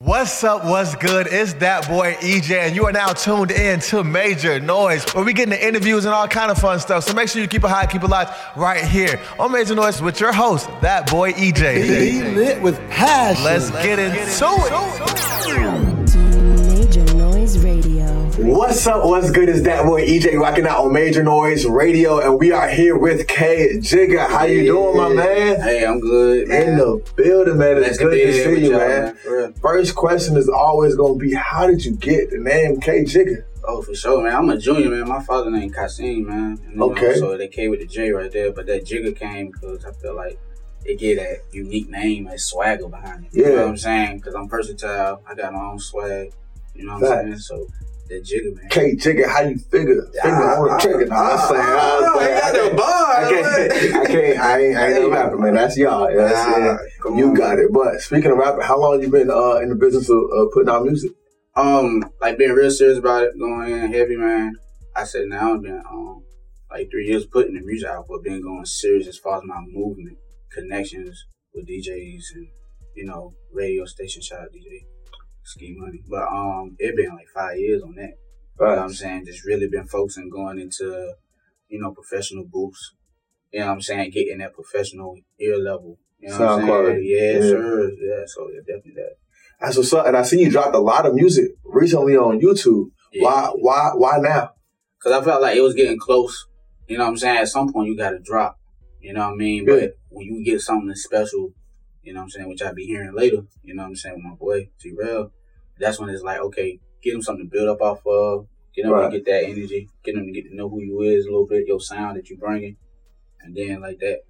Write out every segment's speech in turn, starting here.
What's up, what's good? It's that boy EJ, and you are now tuned in to Major Noise, where we get into interviews and all kind of fun stuff. So make sure you keep it high, keep it live right here on Major Noise with your host, that boy EJ. Be lit with passion. Let's get into it. Major Noise Radio. What's up, what's good? It's that boy EJ rocking out on Major Noise Radio, and we are here with K Jigga. How you doing, my man? Hey, I'm good, man. In the building, man. It's good to see you, man. First question is always going to be, how did you get the name K Jigga? Oh, for sure, man. I'm a junior, man. My father named Kasim, man. And, okay. So they came with the J right there, but that Jigga came because I feel like it get that unique name, that swagger behind it. You know what I'm saying? Because I'm versatile. I got my own swag. You know what I'm saying? So that Jigga, man. K Jigga, how you figure on the trigger? I ain't no rapper, man. That's y'all. You got it. But speaking of rapping, how long you been in the business of putting out music? Like being real serious about it, going in heavy, man. I said now I've been like 3 years putting the music out, but been going serious as far as my movement, connections with DJs and radio station. Shout out DJ Ski Money. But it been like 5 years on that. Right. You know what I'm saying? Just really been focusing going into, professional booths. You know what I'm saying? Getting that professional ear level. You know sound what I'm saying? Yeah, so yeah, definitely that. And so, and I seen you dropped a lot of music recently on YouTube. Yeah. Why now? Because I felt like it was getting close. You know what I'm saying? At some point you gotta drop. You know what I mean? Yeah. But when you get something special, you know what I'm saying, which I'll be hearing later, you know what I'm saying, with my boy, T-Rell. That's when it's like, okay, get him something to build up off of, get him to get that energy, get him to get to know who you is a little bit, your sound that you bringing. And then, like, that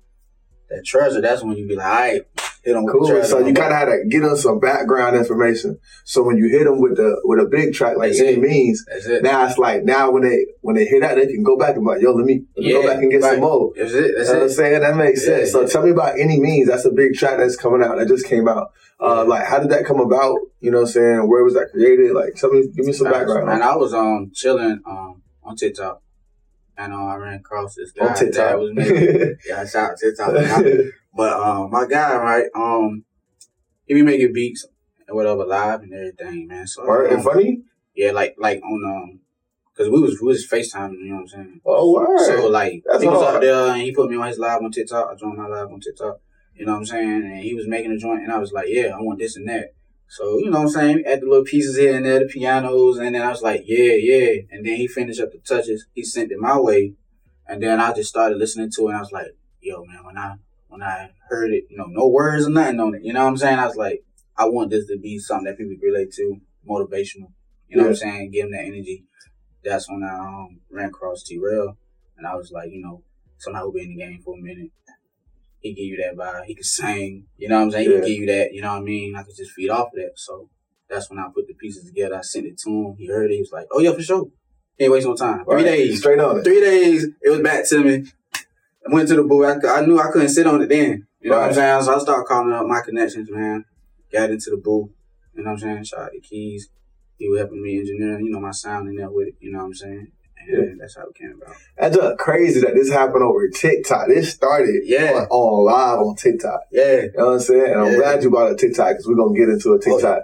treasure, that's when you be like, all right, hit him with the treasure. So you kind of had to get us some background information. So when you hit him with a big track like Any Means, now it's like, now when they hear that, they can go back and be like, yo, let me go back and get some more. That's it. What I'm saying? That makes sense. So tell me about Any Means. That's a big track that's coming out. That just came out. Like, how did that come about? You know what I'm saying? Where was that created? Like, tell me, give me some background. Man, I was chilling on TikTok. And I ran across this guy that was me. Yeah, shout out TikTok. But my guy, right, he be making beats and whatever live and everything, man. So word and funny? Yeah, like on because we was FaceTiming, you know what I'm saying? Oh, word. So like he was up there and he put me on his live on TikTok. I joined my live on TikTok. You know what I'm saying? And he was making a joint and I was like, yeah, I want this and that. So, you know what I'm saying? Add the little pieces here and there, the pianos, and then I was like, yeah. And then he finished up the touches. He sent it my way. And then I just started listening to it, and I was like, yo, man, when I heard it, no words or nothing on it. You know what I'm saying? I was like, I want this to be something that people relate to, motivational. You know what I'm saying? Give them that energy. That's when I ran across T-Rell, and I was like, somebody who been in the game for a minute. He give you that vibe. He can sing. You know what I'm saying? He can give you that. You know what I mean? I could just feed off of that. So that's when I put the pieces together. I sent it to him. He heard it. He was like, oh, yeah, for sure. He ain't waste no time. Three days. It was back to me. I went to the booth. I knew I couldn't sit on it then. You know what I'm saying? So I started calling up my connections, man. Got into the booth. You know what I'm saying? Shout out to Keys. He was helping me engineer, my sound in there with it. You know what I'm saying? And that's how it came about. That's just crazy that this happened over TikTok. This started on live on TikTok. Yeah. You know what I'm saying? And I'm glad you brought up TikTok because we're going to get into a TikTok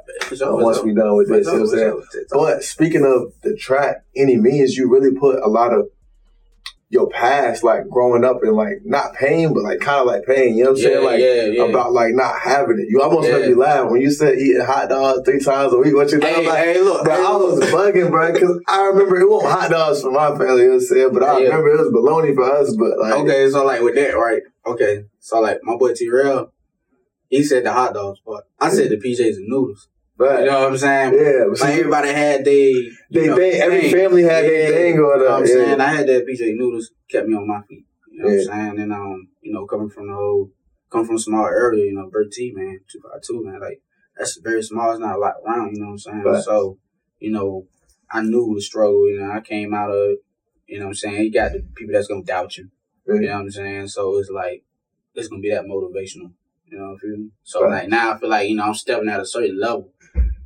once we're done with this. You know what I'm saying? But speaking of the track, Any Means, you really put a lot of your past, like growing up and like not pain, but like kind of like pain, you know what I'm saying? Like about like not having it. You almost made me laugh when you said eating hot dogs 3 times a week. What you know? I'm like, hey, look, bro, I was bugging, bro, because I remember it wasn't hot dogs for my family, you know what I'm saying? But I remember it was bologna for us. But like, okay, so like with that, right? Okay, so like my boy T-Rell, he said the hot dogs, but I said the PJs and noodles. Right. You know what I'm saying? Yeah. Like everybody had every family had their thing going on. You know what I'm saying? I had that BJ Noodles, kept me on my feet. You know what I'm saying? And coming from a small area, Bertie, man, 2x2, man, like that's very small, it's not a lot around, you know what I'm saying? Right. So, I knew the struggle, I came out of, you got the people that's gonna doubt you. Right. You know what I'm saying? So it's like it's gonna be that motivational. You know what I feel? So like now I feel like, I'm stepping at a certain level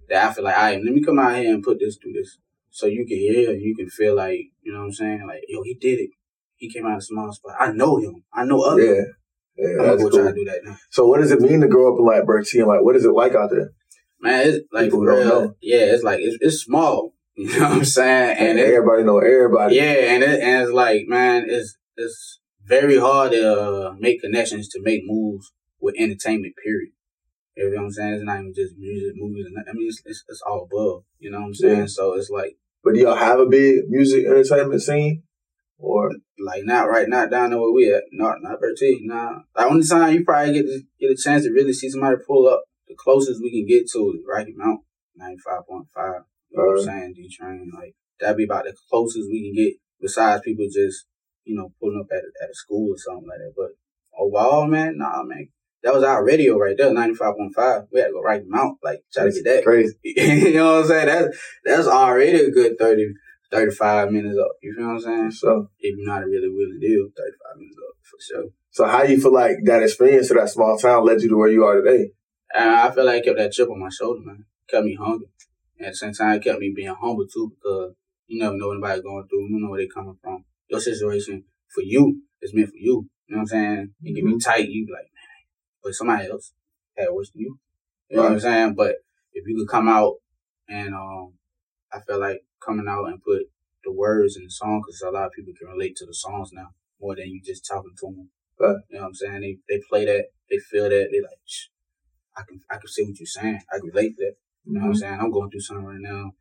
that I feel like, all right, let me come out here and put this through this. So you can hear and you can feel like, you know what I'm saying? Like, yo, he did it. He came out of a small spot. I know him. I know others. Yeah. I'm gonna go try to do that now. So what does it mean to grow up in like Bertie and like what is it like out there? man, it's like real, yeah, it's like it's small. You know what I'm saying? And everybody know everybody. Yeah, and it's like, man, it's very hard to make connections, to make moves with entertainment, period. You know what I'm saying? It's not even just music, movies. I mean, it's all above. You know what I'm saying? Yeah. So it's like... But do y'all have a big music entertainment scene? Or... Like, not right now down there where we at. Not Bertie. Nah. The only time you probably get a chance to really see somebody pull up, the closest we can get to is Rocky Mount, 95.5. You know what I'm saying? D Train. Like, that'd be about the closest we can get, besides people just, you know, pulling up at a school or something like that. But overall, man, nah, man. That was our radio right there, 95.5. We had to go right Mount, like, try to get that. Crazy. You know what I'm saying? That's already a good 30, 35 minutes up. You feel what I'm saying? So if you're not a really willing deal, 35 minutes up, for sure. So how you feel like that experience of that small town led you to where you are today? I feel like it kept that chip on my shoulder, man. It kept me hungry. And at the same time, it kept me being humble, too, because you never know what anybody's going through. You don't know where they're coming from. Your situation, for you, is meant for you. You know what I'm saying? It can be tight. You like, but somebody else had worse than you. You know what I'm saying? But if you could come out and I feel like coming out and put the words in the song, because a lot of people can relate to the songs now more than you just talking to them. Right. You know what I'm saying? They play that. They feel that. They like, I can see what you're saying. I can relate to that. You know what I'm saying? I'm going through something right now.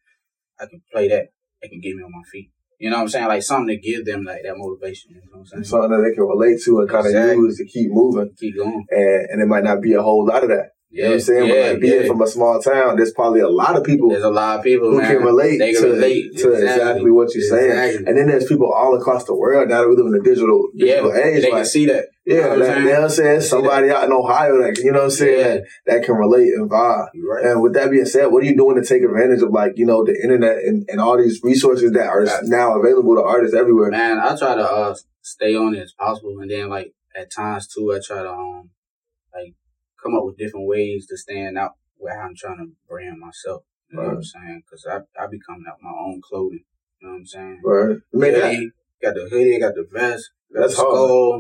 I can play that. It can get me on my feet. You know what I'm saying? Like something to give them like that motivation. You know what I'm saying? Something that they can relate to and kind of use to keep moving. Keep going. And it might not be a whole lot of that. You know what I'm saying? But like being from a small town, there's probably a lot of people. There's a lot of people who can relate to exactly what you're saying. And then there's people all across the world now that we live in a digital age. They can see that. Yeah, you know what I'm saying? Somebody out in Ohio, like, you know what I'm saying, that can relate and vibe. Right. And with that being said, what are you doing to take advantage of, like, you know, the internet and all these resources that are now available to artists everywhere? Man, I try to stay on it as possible. And then, like, at times, too, I try to, like, come up with different ways to stand out with how I'm trying to brand myself. You know what I'm saying? Because I be coming out with my own clothing. You know what I'm saying? Right. Got the hoodie, got the vest. That's hard.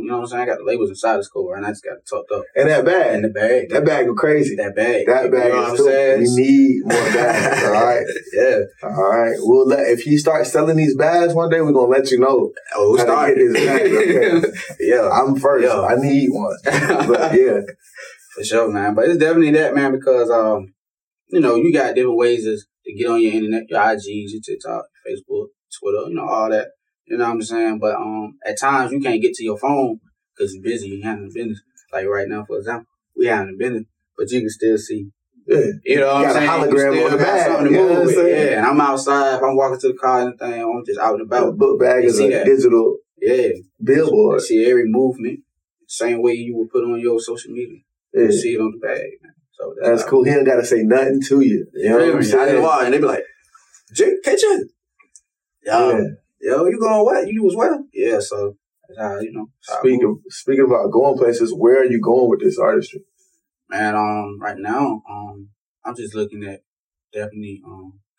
You know what I'm saying? I got the labels inside the skull, right? And I just got it tucked up. And that bag. And the bag. That bag go crazy. That bag. You know what I'm saying? We need more bags. All right. Yeah. All right. We'll if he starts selling these bags one day, we're gonna let you know. Oh, we'll start this bag. Okay. Yeah. I'm first. Yeah. I need one. But yeah. For sure, man. But it's definitely that, man, because you know, you got different ways to get on your internet, your IGs, your TikTok, Facebook, Twitter, you know, all that. You know what I'm saying? But at times, you can't get to your phone because you're busy. You're handling business. Like right now, for example, we handling business, but you can still see. Yeah. You know what I'm saying? You got a hologram on the bag. Yeah, and I'm outside. If I'm walking to the car and anything, I'm just out and about. The book bag is a digital billboard. You see every movement, same way you would put on your social media. Yeah. You see it on the bag, man. So that's cool. He don't got to say nothing to you. You know what I'm saying? I just walk, and they be like, K-Jigga. Yo, you going what? You was well? Yeah, so, you know. Speaking about going places, where are you going with this artistry? Man, right now, I'm just looking at definitely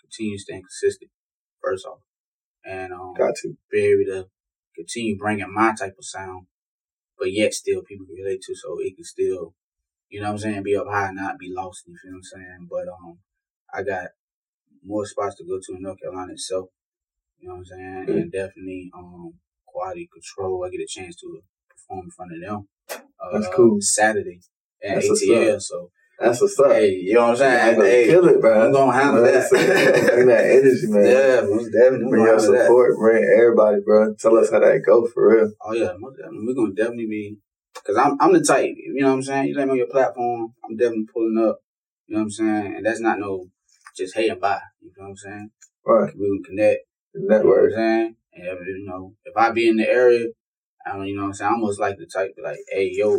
continue staying consistent, first off. And be able to continue bringing my type of sound, but yet still people can relate to, so it can still, you know what I'm saying, be up high and not be lost, you feel what I'm saying? But I got more spots to go to in North Carolina itself. You know what I'm saying? Mm-hmm. And definitely Quality Control. I get a chance to perform in front of them. That's cool. Saturday at ATL. So that's what's up. Hey, you know what I'm saying? I'm gonna kill it, bro. I'm gonna handle that. Bring that energy, man. Yeah, most definitely. Bring your support, bring everybody, bro. Tell us how that go for real. Oh yeah, most definitely. We're gonna definitely be, because I'm the type. You know what I'm saying? You let me on your platform, I'm definitely pulling up. You know what I'm saying? And that's not no just hey and bye. You know what I'm saying? Right. We can connect. Network. You know what I'm saying? And, you know, if I be in the area, I mean, you know what I'm saying, I'm almost like the type like, hey, yo,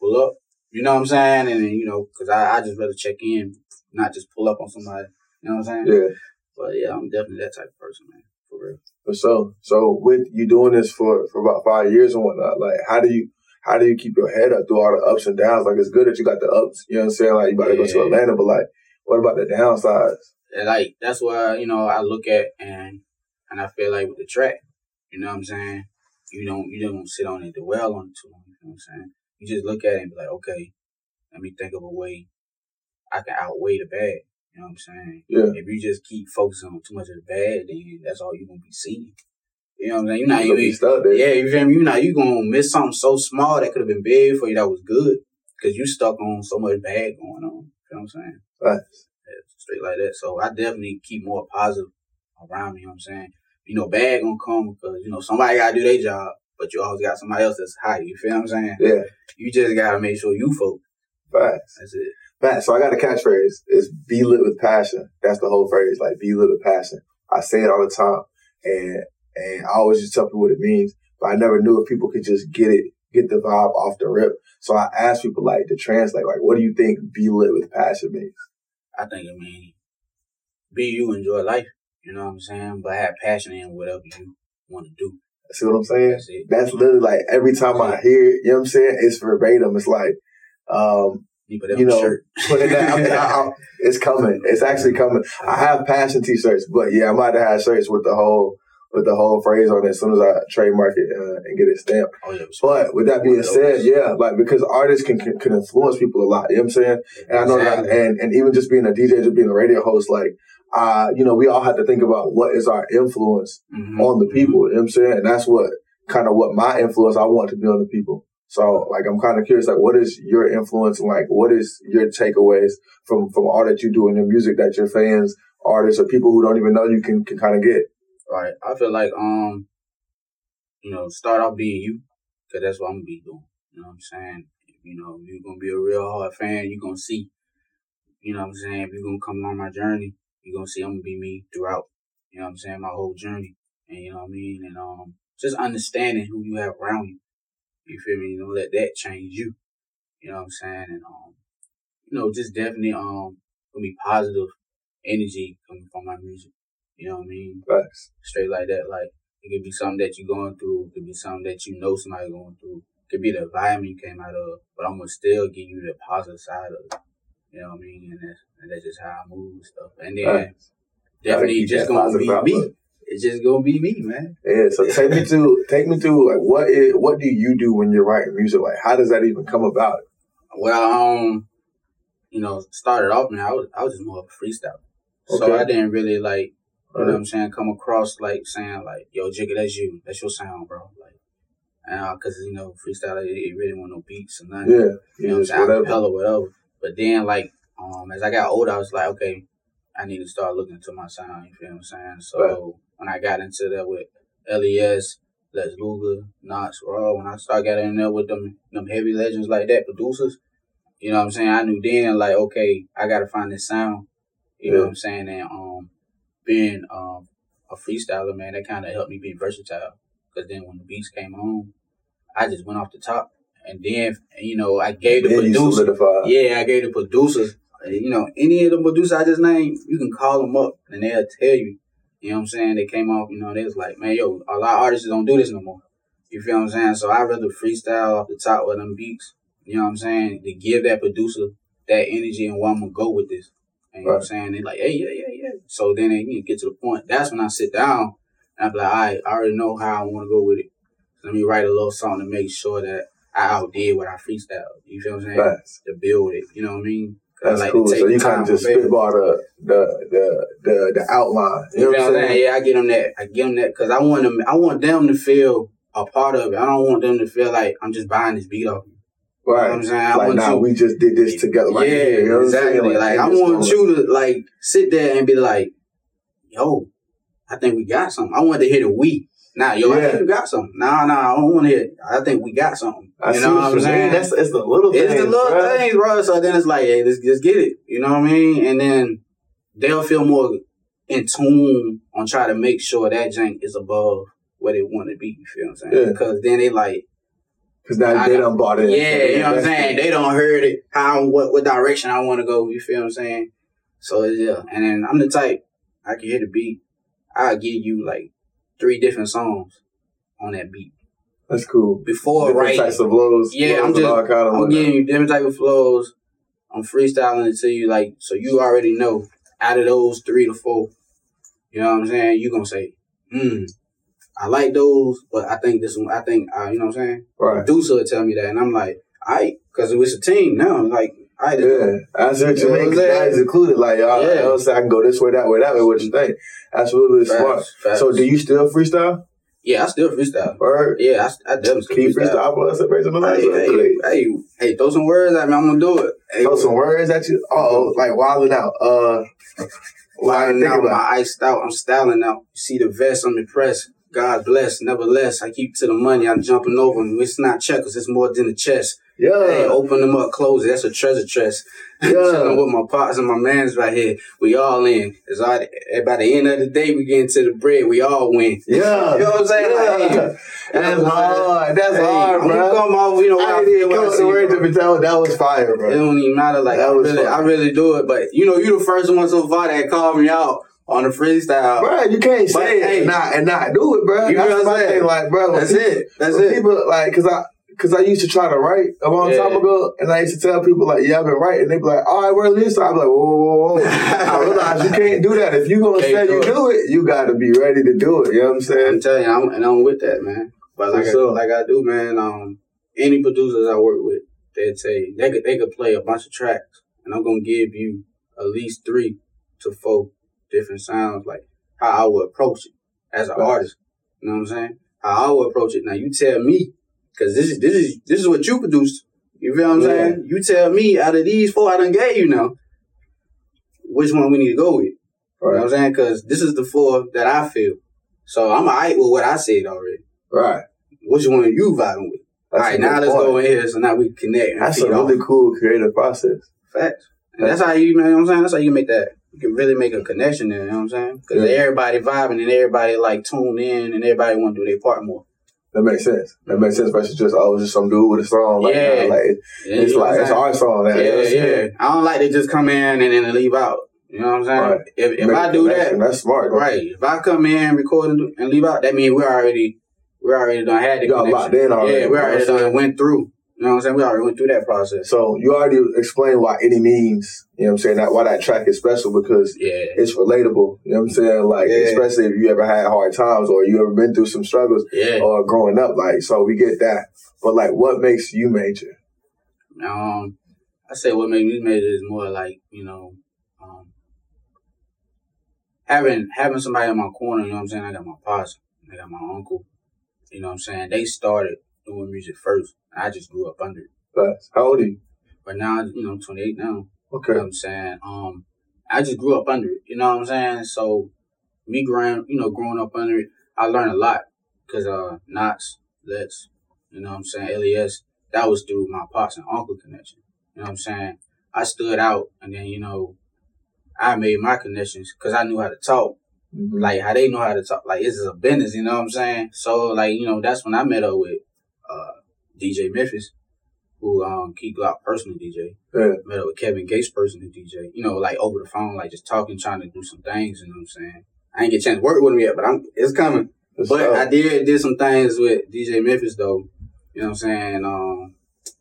pull up. You know what I'm saying? And, you know, because I just rather check in, not just pull up on somebody. You know what I'm saying? Yeah. But, yeah, I'm definitely that type of person, man, for real. For sure. So, with you doing this for about 5 years and whatnot, like, how do you keep your head up through all the ups and downs? Like, it's good that you got the ups, you know what I'm saying? Like, you about to go to Atlanta, but, like, what about the downsides? And, like, that's what, you know, I look at and I feel like with the track, you know what I'm saying? You don't sit on it, dwell on it too long, you know what I'm saying? You just look at it and be like, okay, let me think of a way I can outweigh the bad. You know what I'm saying? Yeah. If you just keep focusing on too much of the bad, then that's all you're going to be seeing. You know what I'm saying? You're not even stuck there. Yeah, you feel me? You're going to miss something so small that could have been big for you that was good because you stuck on so much bad going on. You know what I'm saying? Right. Yeah, straight like that. So I definitely keep more positive around me. You know what I'm saying? You know, bad going to come because, you know, somebody got to do their job, but you always got somebody else that's high. You feel what I'm saying? Yeah. You just got to make sure you focus. Right. That's it. Man, so I got a catchphrase. It's be lit with passion. That's the whole phrase, like be lit with passion. I say it all the time, and I always just tell people what it means, but I never knew if people could just get the vibe off the rip. So I asked people like to translate, like, what do you think be lit with passion means? I think it means be you, enjoy life, you know what I'm saying? But have passion in whatever you want to do. See what I'm saying? That's literally like every time I hear it, you know what I'm saying? It's verbatim. It's like, you know, shirt. Put it down. It's coming. It's actually coming. I have passion T-shirts, but yeah, I might have shirts with the whole phrase on it as soon as I trademark it and get it stamped. Oh, yeah, but with that being said, yeah, like because artists can influence people a lot. You know what I'm saying? And I know exactly. That, and even just being a DJ, just being a radio host, like, you know, we all have to think about what is our influence on the people. You know what I'm saying? And that's what kind of what my influence I want to be on the people. So, like, I'm kind of curious, like, what is your influence and, like, what is your takeaways from all that you do in your music that your fans, artists, or people who don't even know you can kind of get? Right. I feel like, you know, start off being you, because that's what I'm going to be doing. You know what I'm saying? You know, you're going to be a real hard fan. You're going to see, you know what I'm saying? If you're going to come on my journey, you're going to see I'm going to be me throughout, you know what I'm saying, my whole journey. And, you know what I mean? And just understanding who you have around you. You feel me? You know, let that change you. You know what I'm saying? And, you know, just definitely gonna be positive energy coming from my music. You know what I mean? Facts. Straight like that. Like, it could be something that you're going through. It could be something that you know somebody going through. It could be the environment you came out of. But I'm going to still give you the positive side of it. You know what I mean? And that's just how I move and stuff. And then Facts. Definitely just going to be me. It's just gonna be me, man. Yeah. So take me to like what do you do when you're writing music? Like, how does that even come about? Well, you know, started off, man, I was just more of a freestyle. Okay. So I didn't really like, you know what I'm saying, come across like saying like, yo, Jigga, that's you, that's your sound, bro. Like, because you know, freestyle, it really want no beats and nothing. Yeah. You know what I'm saying? Acapella, whatever. But then like, as I got older, I was like, okay, I need to start looking to my sound. You feel what I'm saying? So. Right. When I got into that with L.E.S., Les Luger, Knox, Raw, when I started getting in there with them heavy legends like that, producers, you know what I'm saying? I knew then, like, okay, I got to find this sound, you know what I'm saying? And being a freestyler, man, that kind of helped me be versatile. Because then when the beats came on, I just went off the top. And then, you know, I gave the producers. Yeah, I gave the producers. You know, any of the producers I just named, you can call them up and they'll tell you. You know what I'm saying? They came off, you know, they was like, man, yo, a lot of artists don't do this no more. You feel what I'm saying? So I'd rather freestyle off the top with them beats, you know what I'm saying, to give that producer that energy and where I'm going to go with this. And you know what I'm saying? They're like, hey, yeah. So then they get to the point. That's when I sit down and I'm like, all right, I already know how I want to go with it. So let me write a little song to make sure that I outdid what I freestyled. You feel what I'm saying? Nice. To build it. You know what I mean? That's like cool. So you kind of just spitball the outline. You know what I'm saying? Yeah, I give them that because I want them to feel a part of it. I don't want them to feel like I'm just buying this beat off you. Right. You know what I'm saying? We just did this together. Like, yeah, you know what exactly. What like I want you to like sit there and be like, yo, I think we got something. I want to hear the we. Nah, yo, I think you got something. Nah, I don't want to hear it. I think we got something. You know what I'm saying? It's the little things. It's the little things, bro. So then it's like, hey, let's just get it. You know what I mean? And then they'll feel more in tune on try to make sure that jank is above where they want to be. You feel what I'm saying? Yeah. Because then they like... Because now they done bought it. Yeah, you know what I'm saying? They done heard it, what direction I want to go. You feel what I'm saying? So, yeah. And then I'm the type, I can hear the beat. I'll give you like 3 different songs on that beat. That's cool. Before different types of flows. Yeah, I'm giving you different type of flows. I'm freestyling it to you, like, so you already know out of those 3 to 4, you know what I'm saying? You gonna say, I like those, but I think this one. I think you know what I'm saying? Right. Producer will tell me that, and I'm like, all right, because it's a team now. Like I do. Yeah, I see what you mean. Guys included, like y'all, yeah. Else I can go this way, that way. What you think? Absolutely smart. Facts. So, do you still freestyle? Yeah, I still freestyle. Word? Yeah, I definitely still freestyle. Can you freestyle for us at Razor Malaise? Hey, throw some words at me. I'm gonna do it. Hey, throw some words at you. Like wilding out. Wilding out. My iced out. I'm styling out. See the vest. I'm impressed. God bless. Nevertheless, I keep to the money. I'm jumping over them. It's not checkers. It's more than a chess. Yeah. Hey, open them up, close it. That's a treasure chest. Yeah. Chilling with my pops and my mans right here. We all in. It's all, by the end of the day, we get into the bread. We all win. Yeah. You know what I'm saying? Yeah. Like, hey, that's hard. That's hard, bro. I'm come off, you know, I didn't come to work to be told that was fire, bro. It don't even matter. Like, I really do it. But, you know, you the first one so far that called me out on the freestyle. Bro, you can't say it and not do it, bro. You know what I'm saying? Like, bro, that's it. That's it. People, like, because I used to try to write a long time ago, and I used to tell people, like, yeah, I've been writing. They be like, all right, where's this? So I'm like, whoa. I realize you can't do that. If you're going to say you do it, you got to be ready to do it. You know what I'm saying? I'm telling you, I'm with that, man. But like I do, man, any producers I work with, they'd say, they could play a bunch of tracks, and I'm going to give you at least 3 to 4 different sounds, like how I would approach it as an artist. You know what I'm saying? How I would approach it. Now, you tell me, because this is what you produced. You feel what I'm saying? You tell me out of these 4 I done gave you now, which one we need to go with. Right. You know what I'm saying? Because this is the 4 that I feel. So I'm all right with what I said already. Right. Which one are you vibing with? That's all right, now let's go in here. So now we connect. That's a really cool creative process. Facts. And that's how you, man, you know what I'm saying? That's how you make that. You can really make a connection there, you know what I'm saying? Because everybody vibing and everybody like tuned in and everybody want to do their part more. That makes sense. That makes sense versus just, just some dude with a song. Like, yeah. Nah, like, it's like, it's our song. Now. Yeah. I don't like to just come in and then leave out. You know what I'm saying? Right. If I do that. That's smart. Right. If I come in, record and leave out, that means we already done had the connection. Locked in already. Yeah, we already done went through. You know what I'm saying? We already went through that process. So you already explained why Any Means, you know what I'm saying, why that track is special, because it's relatable. You know what I'm saying? Like, especially if you ever had hard times or you ever been through some struggles or growing up. Like, so we get that. But, like, what makes you Major? I say what makes me Major is more like, you know, having somebody in my corner, you know what I'm saying? I got my pops. I got my uncle. You know what I'm saying? They started doing music first. I just grew up under it. How old are you? But now, you know, I'm 28 now. Okay. You know what I'm saying? I just grew up under it. You know what I'm saying? So, me growing up under it, I learned a lot. Because Knox, L.E.S., you know what I'm saying, L.E.S., that was through my pops and uncle connection. You know what I'm saying? I stood out, and then, you know, I made my connections because I knew how to talk. Mm-hmm. Like, how they know how to talk. Like, this is a business, you know what I'm saying? So, like, you know, that's when I met up with DJ Memphis, who Key Glock personally DJ. Yeah. Met up with Kevin Gates personally DJ. You know, like over the phone, like just talking, trying to do some things, you know what I'm saying? I ain't get a chance to work with him yet, but it's coming. I did some things with DJ Memphis though. You know what I'm saying?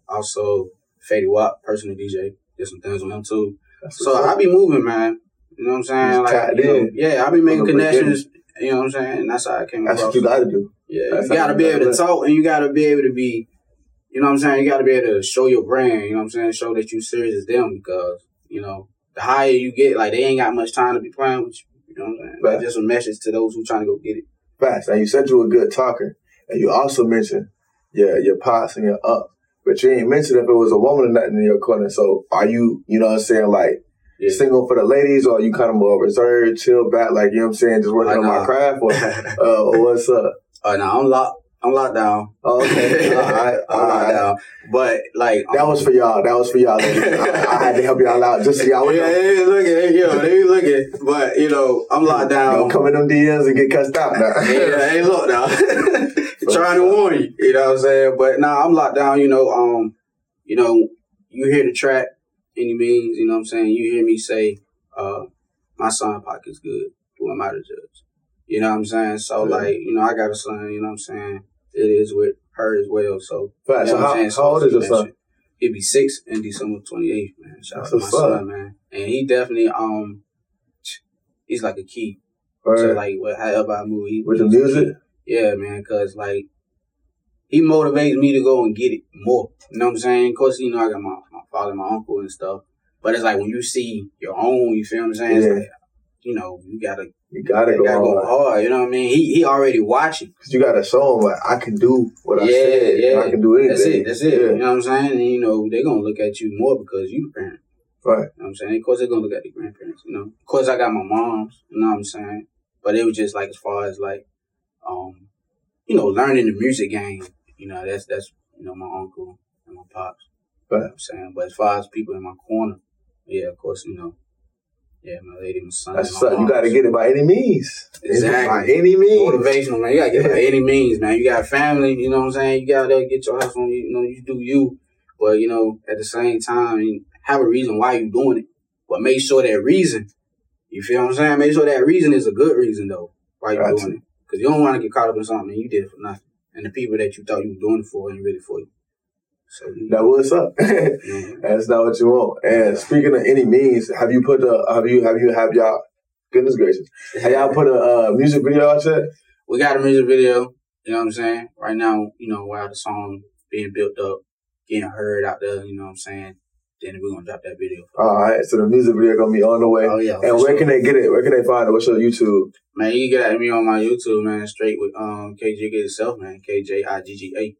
Also Fady Watt personally DJ. Did some things with him too. So I be moving, man. You know what I'm saying? Like, you know, I be making connections. You know what I'm saying? And that's how I came across. That's what you gotta do. Yeah. That's you gotta be able to talk and you gotta be able to be, you know what I'm saying? You got to be able to show your brand, you know what I'm saying? Show that you serious as them because, you know, the higher you get, like, they ain't got much time to be playing with you. You know what I'm saying? That's just a message to those who trying to go get it. Facts. And you said you were a good talker. And you also mentioned your pops and your up. But you ain't mentioned if it was a woman or nothing in your corner. So are you, you know what I'm saying, like, single for the ladies, or are you kind of more reserved, chill back, like, you know what I'm saying, just working on my craft or what's up? No, I'm locked down. Oh, okay. All right. Down. But, like... That was for y'all. I had to help y'all out just so y'all... Yeah, they be looking. But, you know, I'm locked down. Don't come in them DMs and get cussed out now. Yeah, ain't locked down. Trying to warn you. You know what I'm saying? But, I'm locked down, you know. You know, you hear the track, Any Means, you know what I'm saying? You hear me say, my son pocket's good. Who am I to judge? You know what I'm saying? So, like, you know, I got a son, you know what I'm saying? It is with her as well, so. Right, you know how old is your son? He'll be 6 in December 28th, man. Shout out to my son, man. And he definitely, he's like a key. Right. So, like, however I move. With the music? Yeah, man, because, like, he motivates me to go and get it more. You know what I'm saying? Of course, you know, I got my father, my uncle and stuff. But it's like when you see your own, you feel what I'm saying? Yeah. It's like, you know, you gotta go hard. You know what I mean? He already watching. Cause you gotta show him like I can do what I said. Yeah. I can do anything. That's it. Yeah. You know what I'm saying? And you know, they're gonna look at you more because you the parent. Right. You know what I'm saying? Of course they're gonna look at the grandparents, you know. Of course I got my moms, you know what I'm saying? But it was just like as far as like you know, learning the music game, you know, that's you know, my uncle and my pops. Right. You know what I'm saying? But as far as people in my corner, yeah, of course, you know. Yeah, my lady, my son. That's my mom. You got to get it by any means. Exactly. By any means. Motivational, man. You got to get it by any means, man. You got family, you know what I'm saying? You got to get your hustle on, you know, you do you. But, you know, at the same time, have a reason why you're doing it. But make sure that reason, you feel what I'm saying? Make sure that reason is a good reason, though, why you're doing it. Because you don't want to get caught up in something and you did it for nothing. And the people that you thought you were doing it for ain't really for you. So, that was up. Mm-hmm. That's not what you want. And speaking of Any Means, have y'all? Goodness gracious, have y'all put a music video out yet? We got a music video. You know what I'm saying? Right now, you know, while the song being built up, getting heard out there, you know what I'm saying? Then we're gonna drop that video. All right. So the music video gonna be on the way. Oh yeah. And where can they get it? Where can they find it? What's your YouTube? Man, you can get at me on my YouTube, man. Straight with K Jigga itself, man. KJIGGA.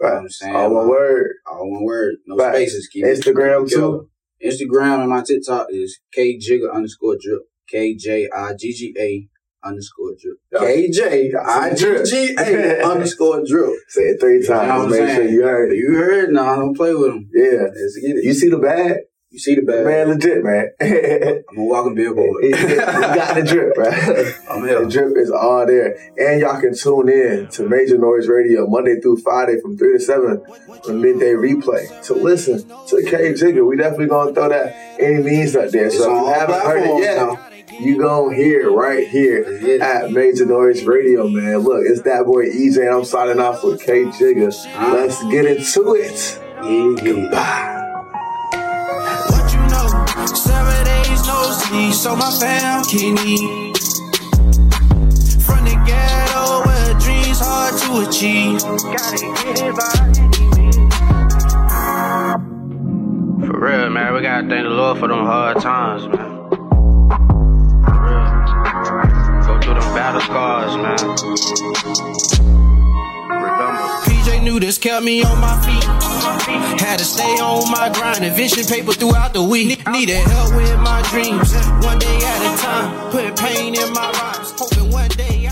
Right. You know what I'm saying? All one word. All one word. No right. Spaces. Keep Instagram too. Instagram and my TikTok is KJigga_drip. KJIGGA_drip. KJIGGA_drip. Say it 3 times. Make sure you heard it. You heard? No, I don't play with them. Yeah. Let's get it. You see the bag? You see the bag. Man, legit, man. I'm a walking billboard. You got the drip, right? I'm here. The drip is all there. And y'all can tune in to Major Noise Radio Monday through Friday from 3 to 7 for midday replay to listen to K Jigga. We definitely going to throw that Any Means out there. So if you haven't heard it yet, you going to hear right here at Major Noise Radio, man. Look, it's that boy EJ, and I'm signing off with K Jigga. Let's get into it. Yeah. Goodbye. So my fam can eat. From the ghetto where dreams hard to achieve. Gotta get it by any means. For real, man, we gotta thank the Lord for them hard times, man. For real. Go through them battle scars, man. Remember. PJ knew this kept me on my feet. Had to stay on my grind, envision paper throughout the week. Needed help with my dreams, one day at a time. Putting pain in my rhymes, hoping one day.